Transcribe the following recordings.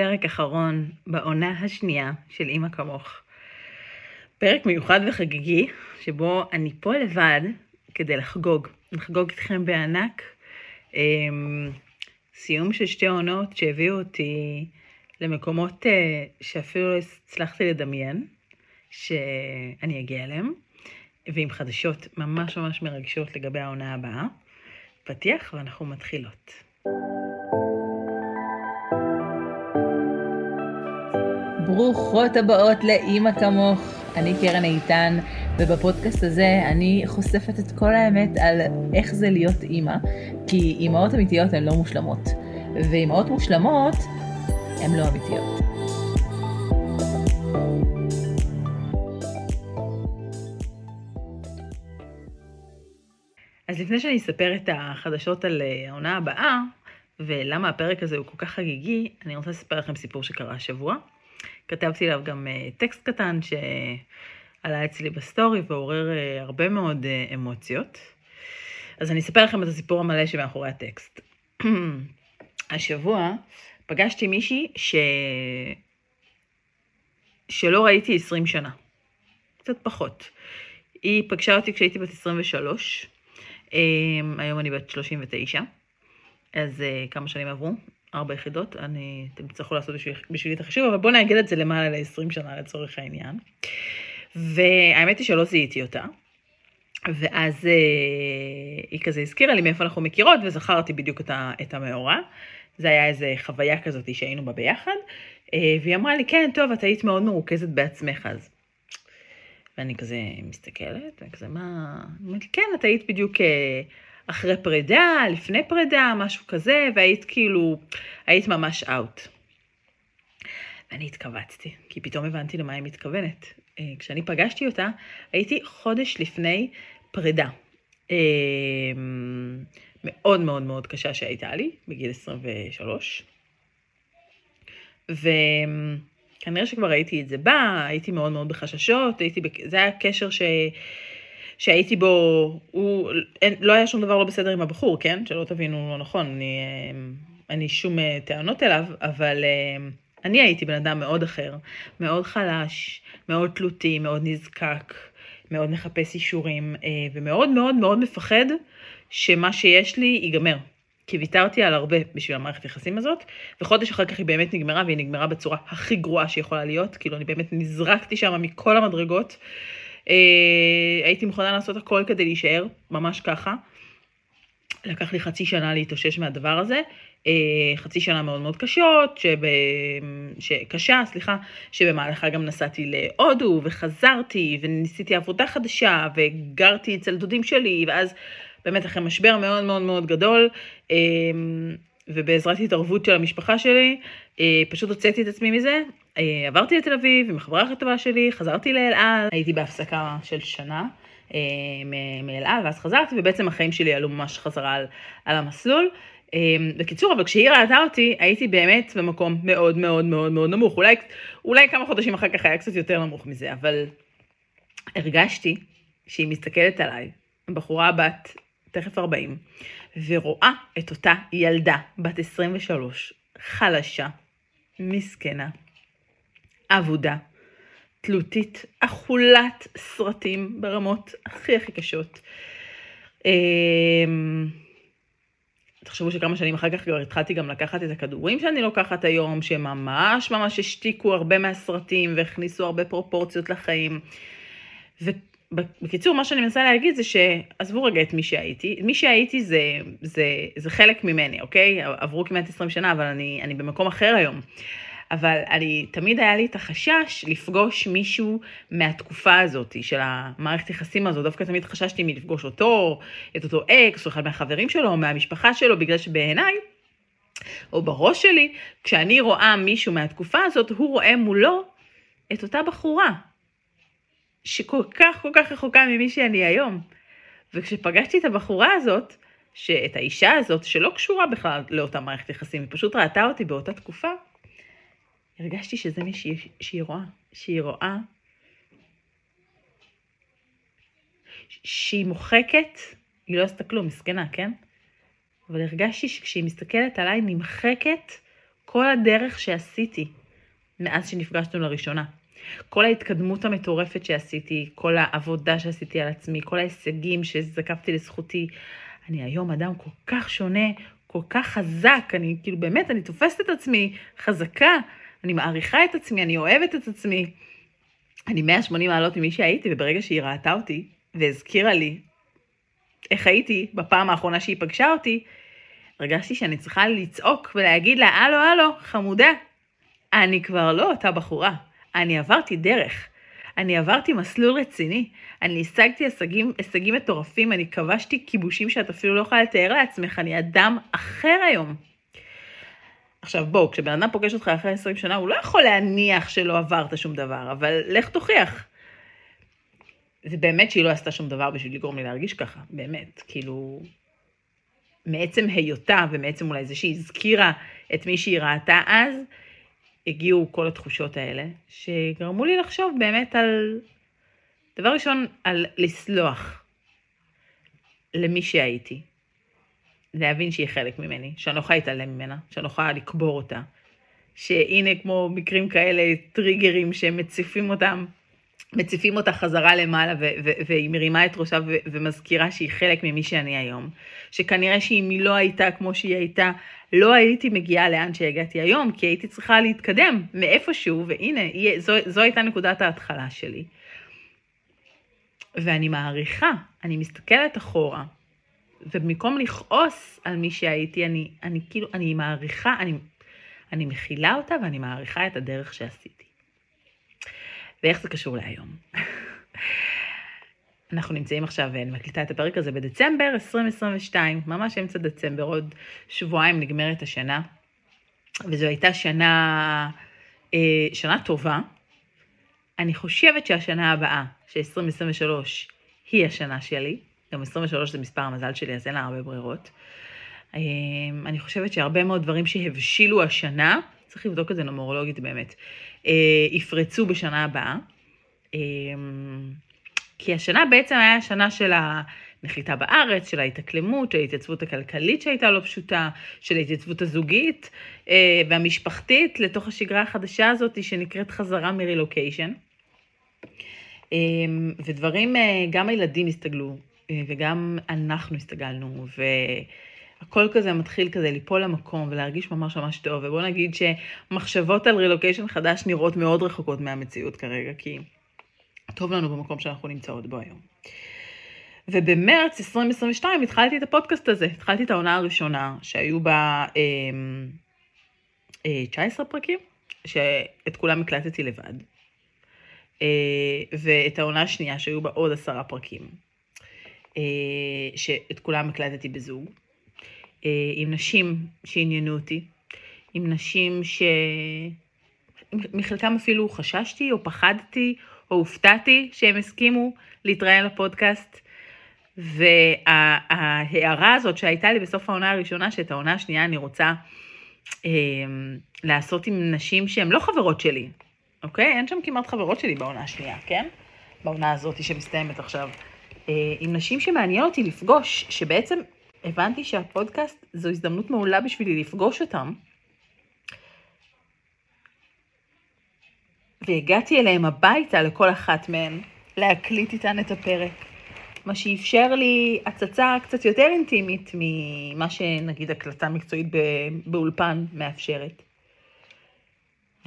פרק אחרון בעונה השנייה של אמא כמוך. פרק מיוחד וחגיגי שבו אני פה לבד כדי לחגוג איתכם בענק. סיום של שתי עונות שהביאו אותי למקומות שאפילו לא הצלחתי לדמיין שאני אגיע אליהם, ועם חדשות ממש ממש מרגשות לגבי העונה הבאה. פתיח ואנחנו מתחילות. ברוכות הבאות לאמא כמוך, אני קרן איתן, ובפודקאסט הזה אני חושפת את כל האמת על איך זה להיות אמא, כי אמאות אמיתיות הן לא מושלמות, ואמאות מושלמות הן לא אמיתיות. אז לפני שאני אספר את החדשות על העונה הבאה, ולמה הפרק הזה הוא כל כך חגיגי, אני רוצה לספר לכם סיפור שקרה השבוע. כתבתי לה גם טקסט קטן שעלה אצלי בסטורי ועורר הרבה מאוד אמוציות. אז אני אספר לכם את הסיפור המלא שמאחורי הטקסט. השבוע פגשתי מישהי שלא ראיתי 20 שנה, קצת פחות. היא פגשה אותי כשהייתי בת 23, היום אני בת 39, אז כמה שנים עברו? 4 יחידות, אתם צריכו לעשות בשבילי את החשיב, אבל בואו נאגד את זה למעלה ל-20 שנה לצורך העניין. והאמת היא שלא זיהיתי אותה, ואז היא כזה הזכירה לי מאיפה אנחנו מכירות, וזכרתי בדיוק את המאורה. זה היה איזו חוויה כזאת שהיינו בה ביחד, והיא אמרה לי, כן, טוב, את היית מאוד מרוכזת בעצמך אז. ואני כזה מסתכלת, וכזה מה... כן, את היית בדיוק... אחרי פרידה, לפני פרידה, משהו כזה, והיית כאילו, היית ממש אאוט. ואני התכווצתי, כי פתאום הבנתי למה היא מתכוונת. כשאני פגשתי אותה, הייתי חודש לפני פרידה. מאוד מאוד מאוד קשה שהייתה לי, בגיל 23. וכנראה שכבר ראיתי את זה בא, הייתי מאוד מאוד בחששות, זה היה קשר שהייתי בו, לא היה שום דבר לא בסדר עם הבחור, כן? שלא תבינו לא נכון, אני שום טענות אליו, אבל אני הייתי בן אדם מאוד אחר, מאוד חלש, מאוד תלותי, מאוד נזקק, מאוד מחפש אישורים, ומאוד מאוד מאוד מפחד שמה שיש לי ייגמר. כי ויתרתי על הרבה בשביל המערכת היחסים הזאת, וחודש אחר כך היא באמת נגמרה, והיא נגמרה בצורה הכי גרועה שיכולה להיות, כאילו אני באמת נזרקתי שם מכל המדרגות, הייתי מוכנה לעשות הכל כדי להישאר, ממש ככה. לקח לי חצי שנה להתאושש מהדבר הזה, חצי שנה מאוד מאוד קשות, קשה, שבמהלכה גם נסעתי להודו, וחזרתי, וניסיתי עבודה חדשה, וגרתי אצל דודים שלי, ואז באמת אחרי משבר מאוד מאוד מאוד גדול, ובעזרת התערבות של המשפחה שלי, פשוט הוצאתי את עצמי מזה, עברתי לתל אביב עם החברה הכי טובה שלי, חזרתי לאל על, הייתי בהפסקה של שנה מאל על, ואז חזרתי, ובעצם החיים שלי עלו ממש חזרה על המסלול. בקיצור, אבל כשהיא ראתה אותי, הייתי באמת במקום מאוד מאוד מאוד מאוד נמוך, אולי כמה חודשים אחר כך היה קצת יותר נמוך מזה, אבל הרגשתי שהיא מסתכלת עליי, בחורה בת תכף 40, ורואה את אותה ילדה בת 23, חלשה, מסכנה, עבודה, תלותית, אכולת סרטים ברמות הכי הכי קשות. תחשבו שכמה שנים אחר כך כבר התחלתי גם לקחת את הכדורים שאני לוקחת היום, שממש ממש השתיקו הרבה מהסרטים והכניסו הרבה פרופורציות לחיים. ובקיצור, מה שאני מנסה להגיד זה שעזבו רגע את מי שהייתי. מי שהייתי זה חלק ממני, אוקיי? עברו כמעט 20 שנה, אבל אני במקום אחר היום. אבל תמיד היה לי את החשש לפגוש מישהו מהתקופה הזאת, של המערכת יחסים הזאת. דווקא תמיד חששתי מלפגוש אותו, את אותו אקס, או אחד מהחברים שלו, או מהמשפחה שלו, בגלל שבעיניי, או בראש שלי, כשאני רואה מישהו מהתקופה הזאת, הוא רואה מולו את אותה בחורה, שכל כך כל כך רחוקה ממי שאני היום. וכשפגשתי את הבחורה הזאת, את האישה הזאת, שלא קשורה בכלל לאותה מערכת יחסים, היא פשוט ראתה אותי באותה תקופה, הרגשתי שזה מי שהיא רואה, שהיא מוחקת, היא לא עשתה כלום, מסכנה, כן? אבל הרגשתי שכשהיא מסתכלת עליי, נמחקת כל הדרך שעשיתי מאז שנפגשנו לראשונה, כל ההתקדמות המטורפת שעשיתי, כל העבודה שעשיתי על עצמי, כל ההישגים שזקפתי לזכותי, אני היום אדם כל כך שונה, כל כך חזק, אני כאילו באמת, אני תופסת את עצמי חזקה, אני מעריכה את עצמי, אני אוהבת את עצמי. אני 180 מעלות ממי שהייתי, וברגע שהיא ראתה אותי והזכירה לי איך הייתי בפעם האחרונה שהיא פגשה אותי, הרגשתי שאני צריכה לצעוק ולהגיד לה, "אלו, אלו, חמודה, אני כבר לא אותה בחורה. אני עברתי דרך. אני עברתי מסלול רציני. אני השגתי הישגים מטורפים. אני כבשתי כיבושים שאת אפילו לא יכולה לתאר לעצמך. אני אדם אחר היום." עכשיו בואו, כשבן אדם פוגש אותך אחרי 20 שנה, הוא לא יכול להניח שלא עברת שום דבר, אבל לך תוכיח. זה באמת שהיא לא עשתה שום דבר בשביל לגרום לי להרגיש ככה, באמת, כאילו, מעצם היותה ומעצם אולי זה שהיא הזכירה את מי שהיא ראתה אז, הגיעו כל התחושות האלה, שגרמו לי לחשוב באמת על, דבר ראשון, על לסלוח למי שהייתי. להבין שהיא חלק ממני, שאני לא יכולה להתעלם ממנה, שאני לא יכולה לקבור אותה, שהנה כמו מקרים כאלה, טריגרים שמציפים אותם, מציפים אותה חזרה למעלה, והיא מרימה את ראשה ומזכירה שהיא חלק ממי שאני היום, שכנראה שאם היא לא הייתה כמו שהיא הייתה, לא הייתי מגיעה לאן שהגעתי היום, כי הייתי צריכה להתקדם מאיפשהו, והנה, זו הייתה נקודת ההתחלה שלי. ואני מעריכה, אני מסתכלת אחורה, ובמקום לכעוס על מי שהייתי, אני כאילו, אני מעריכה, אני מכילה אותה ואני מעריכה את הדרך שעשיתי. ואיך זה קשור להיום? אנחנו נמצאים עכשיו, אני מקליטה את הפרק הזה בדצמבר 2022, ממש אמצע דצמבר, עוד שבועיים נגמרת השנה, וזו הייתה שנה טובה. אני חושבת שהשנה הבאה, ש-2023 היא השנה שלי, גם 23 זה מספר המזל שלי, אז אין לה הרבה ברירות. אני חושבת שהרבה מאוד דברים שהבשילו השנה, צריך לבדוק את זה נומרולוגית באמת, יפרצו בשנה הבאה. כי השנה בעצם היה השנה של הנחיתה בארץ, של ההתאקלמות, של ההתייצבות הכלכלית שהייתה לא פשוטה, של ההתייצבות הזוגית והמשפחתית, לתוך השגרה החדשה הזאת שנקראת חזרה מרילוקיישן. ודברים, גם הילדים הסתגלו, וגם אנחנו הסתגלנו, והכל כזה מתחיל כזה ליפול למקום ולהרגיש ממש ממש טוב, ובוא נגיד שמחשבות על רילוקיישן חדש נראות מאוד רחוקות מהמציאות כרגע, כי טוב לנו במקום שאנחנו נמצאות בו היום. ובמרץ 2022 התחלתי את הפודקאסט הזה, התחלתי את העונה הראשונה, שהיו בה 19 פרקים, שאת כולם הקלטתי לבד, ואת העונה השנייה שהיו בה עוד 10 פרקים. שאת כולם הקלטתי בזוג, עם נשים שעניינו אותי, עם נשים שמחלקם אפילו חששתי או פחדתי או הופתעתי שהם הסכימו להתראיין לפודקאסט, וההערה הזאת שהייתה לי בסוף העונה הראשונה, שאת העונה השנייה אני רוצה לעשות עם נשים שהן לא חברות שלי, אוקיי? אין שם כמעט חברות שלי בעונה השנייה, כן? בעונה הזאת שמסתיימת עכשיו. עם נשים שמעניין אותי לפגוש, שבעצם הבנתי שהפודקאסט זו הזדמנות מעולה בשבילי לפגוש אותם, והגעתי אליהם הביתה לכל אחת מהן, להקליט איתן את הפרק, מה שאפשר לי הצצה קצת יותר אינטימית ממה שנגיד הקלטה מקצועית באולפן מאפשרת.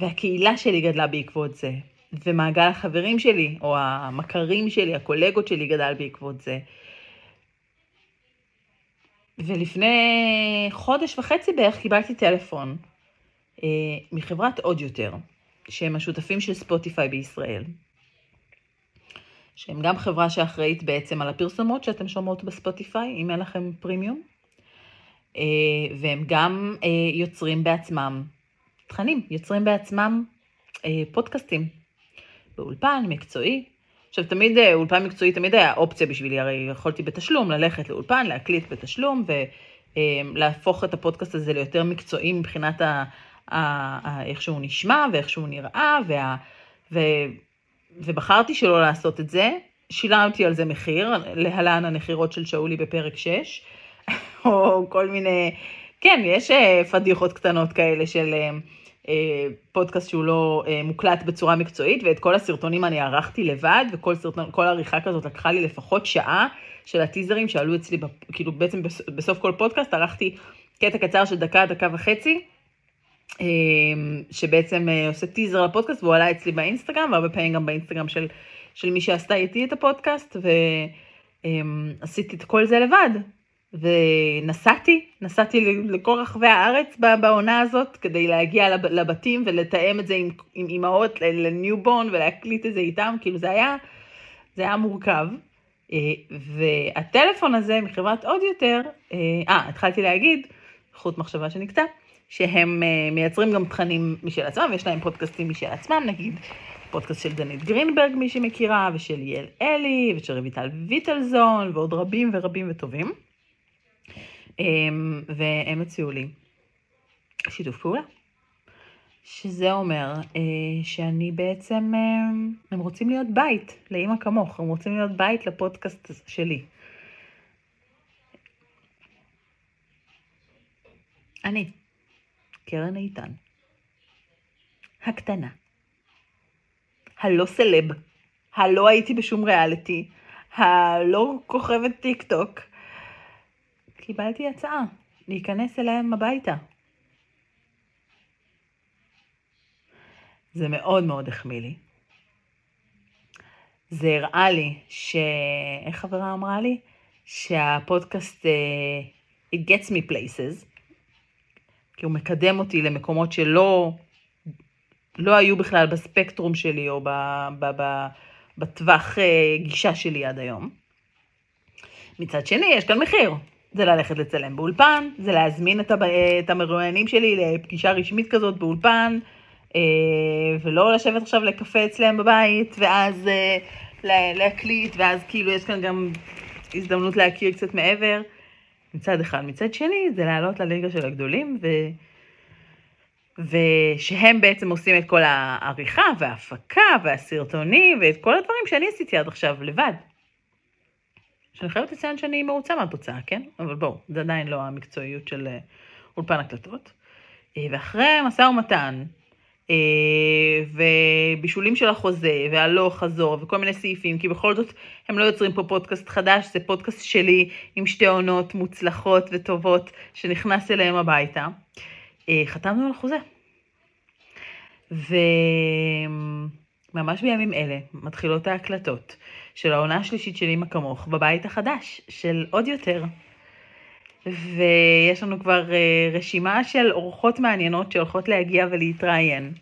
והקהילה שלי גדלה בעקבות זה. ומעגל החברים שלי, או המכרים שלי, הקולגות שלי גדל בעקבות זה. ולפני חודש וחצי בערך קיבלתי טלפון מחברת עוד יותר, שהם השותפים של ספוטיפיי בישראל, שהם גם חברה שאחראית בעצם על הפרסומות שאתם שומעות בספוטיפיי, אם אין לכם פרימיום, והם גם יוצרים בעצמם תכנים, יוצרים בעצמם פודקאסטים. באולפן מקצועי. עכשיו תמיד אולפן מקצועי תמיד היה אופציה בשבילי, הרי יכולתי בתשלום ללכת לאולפן, להקליט בתשלום ולהפוך את הפודקאסט הזה ליותר מקצועי מבחינת איך שהוא נשמע ואיך שהוא נראה, ובחרתי שלא לעשות את זה, שילמתי על זה מחיר, להלן הנחירות של שאולי בפרק 6, או כל מיני כן, יש פדיחות קטנות כאלה של פודקאסט שהוא לא מוקלט בצורה מקצועית, ואת כל הסרטונים אני ערכתי לבד, וכל סרטון, כל עריכה כזאת לקחה לי לפחות שעה של הטיזרים שעלו אצלי, כאילו בעצם בסוף כל פודקאסט ערכתי קטע קצר של דקה, דקה וחצי, שבעצם עושה טיזר לפודקאסט, והוא עלה אצלי באינסטגרם, והרבה פעמים גם באינסטגרם של מי שעשתה איתי את הפודקאסט, ועשיתי את כל זה לבד, ונסעתי לכל רחבי הארץ בעונה הזאת, כדי להגיע לבתים ולתאם את זה עם אמאות לניובון, ולהקליט את זה איתם, כאילו זה היה מורכב, והטלפון הזה מחברת עוד יותר, התחלתי להגיד, חוט מחשבה שנקטע, שהם מייצרים גם תכנים משל עצמם, ויש להם פודקאסטים משל עצמם, נגיד פודקאסט של דנית גרינברג, מי שמכירה, ושל יאל אלי, ושל רויטל ויטלזון, ועוד רבים ורבים וטובים. והם הציעו לי שיתוף פעולה, שזה אומר שאני בעצם, הם רוצים להיות בית לאמא כמוך, הם רוצים להיות בית לפודקאסט שלי. אני, קרן איתן, הקטנה, הלא סלב, הלא הייתי בשום ריאליטי, הלא כוכבת טיק טוק, קיבלתי הצעה להיכנס אליהם הביתה. זה מאוד מאוד החמיא לי. זה הראה לי איך חברה אמרה לי? שהפודקאסט, it gets me places, כי הוא מקדם אותי למקומות שלא היו בכלל בספקטרום שלי או בטווח גישה שלי עד היום. מצד שני, יש כאן מחיר. זה ללכת לצלם באולפן, זה להזמין את המרואיינים שלי לפגישה רשמית כזאת באולפן, ולא לשבת עכשיו לקפה אצלם בבית, ואז להקליט, ואז כאילו יש כאן גם הזדמנות להכיר קצת מעבר. מצד אחד, מצד שני, זה לעלות לליגה של הגדולים, ושהם בעצם עושים את כל העריכה, וההפקה, והסרטונים, ואת כל הדברים שאני עשיתי עד עכשיו לבד. שאני חייבת לציין שאני מרוצה מהתוצאה, כן? אבל בואו, זה עדיין לא המקצועיות של אולפן הקלטות. ואחרי משא ומתן, ובישולים של החוזה, והלא חזור, וכל מיני סעיפים, כי בכל זאת הם לא יוצרים פה פודקאסט חדש, זה פודקאסט שלי עם שתי עונות מוצלחות וטובות, שנכנס אליהם הביתה. חתמנו על חוזה. וממש בימים אלה מתחילות ההקלטות, של העונה השלישית של אמא כמוך, בבית החדש, של עוד יותר. ויש לנו כבר רשימה של אורחות מעניינות שהולכות להגיע ולהתראיין.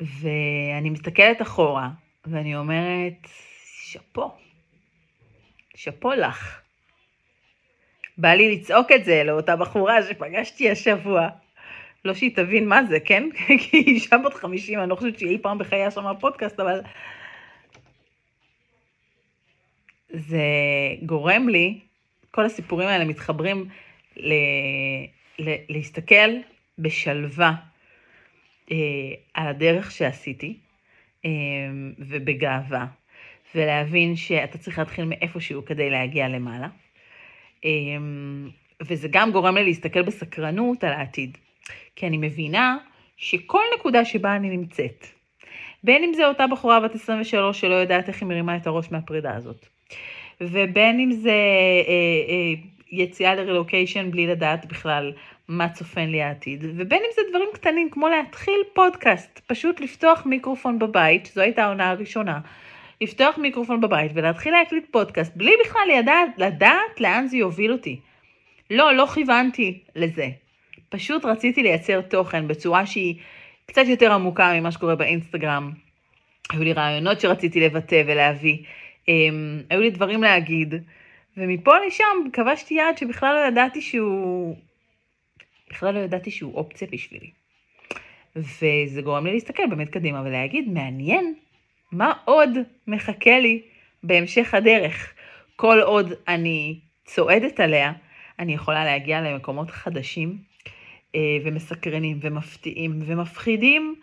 ואני מסתכלת אחורה, ואני אומרת, שפו. שפו לך. בא לי לצעוק את זה לאותה בחורה שפגשתי השבוע. לא שהיא תבין מה זה, כן? כי היא שם עוד 50, אני לא חושבת שהיא פעם בחייה שם הפודקאסט, אבל... זה גורם לי, כל הסיפורים האלה מתחברים להסתכל בשלווה על הדרך שעשיתי ובגאווה, ולהבין שאתה צריך להתחיל מאיפשהו כדי להגיע למעלה. וזה גם גורם לי להסתכל בסקרנות על העתיד, כי אני מבינה שכל נקודה שבה אני נמצאת, בין אם זה אותה בחורה בת 23 שלא יודעת איך היא מרימה את הראש מהפרידה הזאת, ובין אם זה יציאה לרלוקיישן בלי לדעת בכלל מה צופן לי העתיד, ובין אם זה דברים קטנים כמו להתחיל פודקאסט, פשוט לפתוח מיקרופון בבית, זו הייתה העונה הראשונה, לפתוח מיקרופון בבית ולהתחיל להקליט פודקאסט, בלי בכלל לדעת לאן זה יוביל אותי. לא כיוונתי לזה, פשוט רציתי לייצר תוכן בצורה שהיא קצת יותר עמוקה ממה שקורה באינסטגרם, היו לי רעיונות שרציתי לבטא ולהביא, היו לי דברים להגיד, ומפה לשם כבשתי יד שבכלל לא ידעתי שהוא אופציה בשבילי. וזה גורם לי להסתכל באמת קדימה ולהגיד, מעניין, מה עוד מחכה לי בהמשך הדרך? כל עוד אני צועדת עליה, אני יכולה להגיע למקומות חדשים ומסקרנים ומפתיעים ומפחידים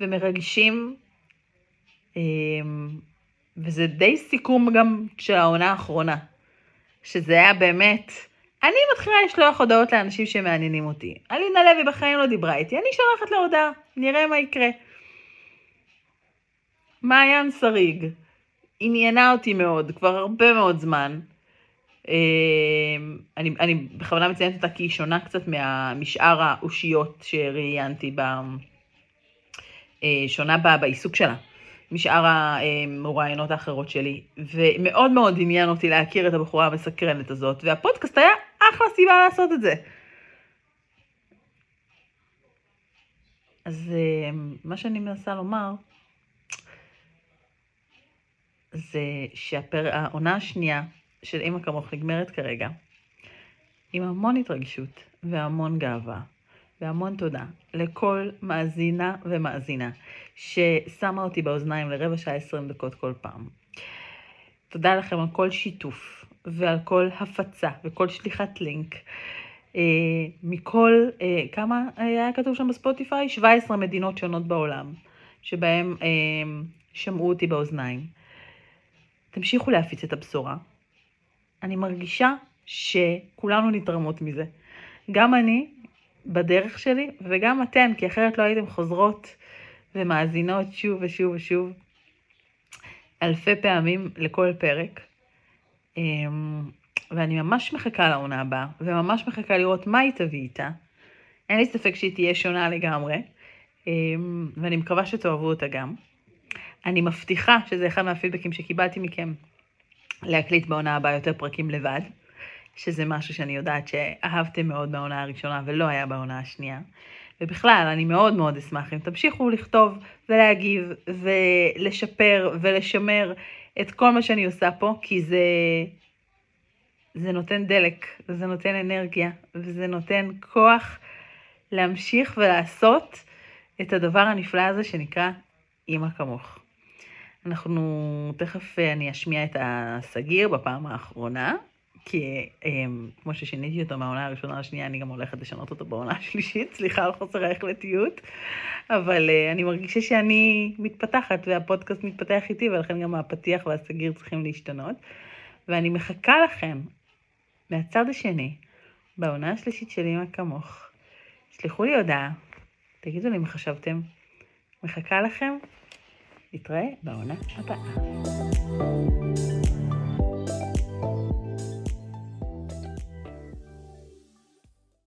ומרגשים, וזה די סיכום גם של העונה האחרונה, שזה היה באמת אני מתחילה לשלוח הודעות לאנשים שמעניינים אותי. אלינה לוי בחיים לא דיברה איתי, אני שולחת לה הודעה, נראה מה יקרה. מעיין שריג, עניינה אותי מאוד, כבר הרבה מאוד זמן. אני בכוונה מציינת אותה כי היא שונה קצת מהמשאר האושיות שראיינתי, שונה בעיסוק שלה, משאר המוראיינות האחרות שלי, ומאוד מאוד עניין אותי להכיר את הבחורה המסקרנת הזאת, והפודקאסט היה אחלה סיבה לעשות את זה. אז מה שאני מנסה לומר, זה שהעונה השנייה של אמא כמוך נגמרת כרגע, עם המון התרגשות והמון גאווה. והמון תודה לכל מאזינה ומאזינה ששמה אותי באוזניים לרבע שעה 20 דקות כל פעם. תודה לכם על כל שיתוף ועל כל הפצה וכל שליחת לינק. מכל, כמה היה כתוב שם בספוטיפיי? 17 מדינות שונות בעולם שבהם שמעו אותי באוזניים. תמשיכו להפיץ את הבשורה. אני מרגישה שכולנו נתרמות מזה. גם אני, בדרך שלי, וגם אתן, כי אחרת לא הייתם חוזרות ומאזינות שוב ושוב ושוב אלפי פעמים לכל פרק. ואני ממש מחכה לעונה הבאה, וממש מחכה לראות מה היא תביא איתה. אין לי ספק שהיא תהיה שונה לגמרי, ואני מקווה שתאהבו אותה גם. אני מבטיחה שזה אחד מהפידבקים שקיבלתי מכם, להקליט בעונה הבאה יותר פרקים לבד. שזה משהו שאני יודעת שאהבתם מאוד בעונה הראשונה ולא היה בעונה השנייה. ובכלל, אני מאוד מאוד אשמח אם תמשיכו לכתוב ולהגיב ולשפר ולשמר את כל מה שאני עושה פה, כי זה נותן דלק, וזה נותן אנרגיה, וזה נותן כוח להמשיך ולעשות את הדבר הנפלא הזה שנקרא אמא כמוך. אנחנו תכף, אני אשמיע את הסגיר בפעם האחרונה, כי כמו ששיניתי אותו מהעונה הראשונה לשנייה, אני גם הולכת לשנות אותו בעונה השלישית, סליחה על חוסר ההחלטיות, אבל אני מרגישה שאני מתפתחת, והפודקאסט מתפתח איתי, ולכן גם הפתיח והסגיר צריכים להשתנות, ואני מחכה לכם, מהצד השני, בעונה השלישית של אמא כמוך, שלחו לי הודעה, תגידו לי מה חשבתם, מחכה לכם, נתראה בעונה הבאה.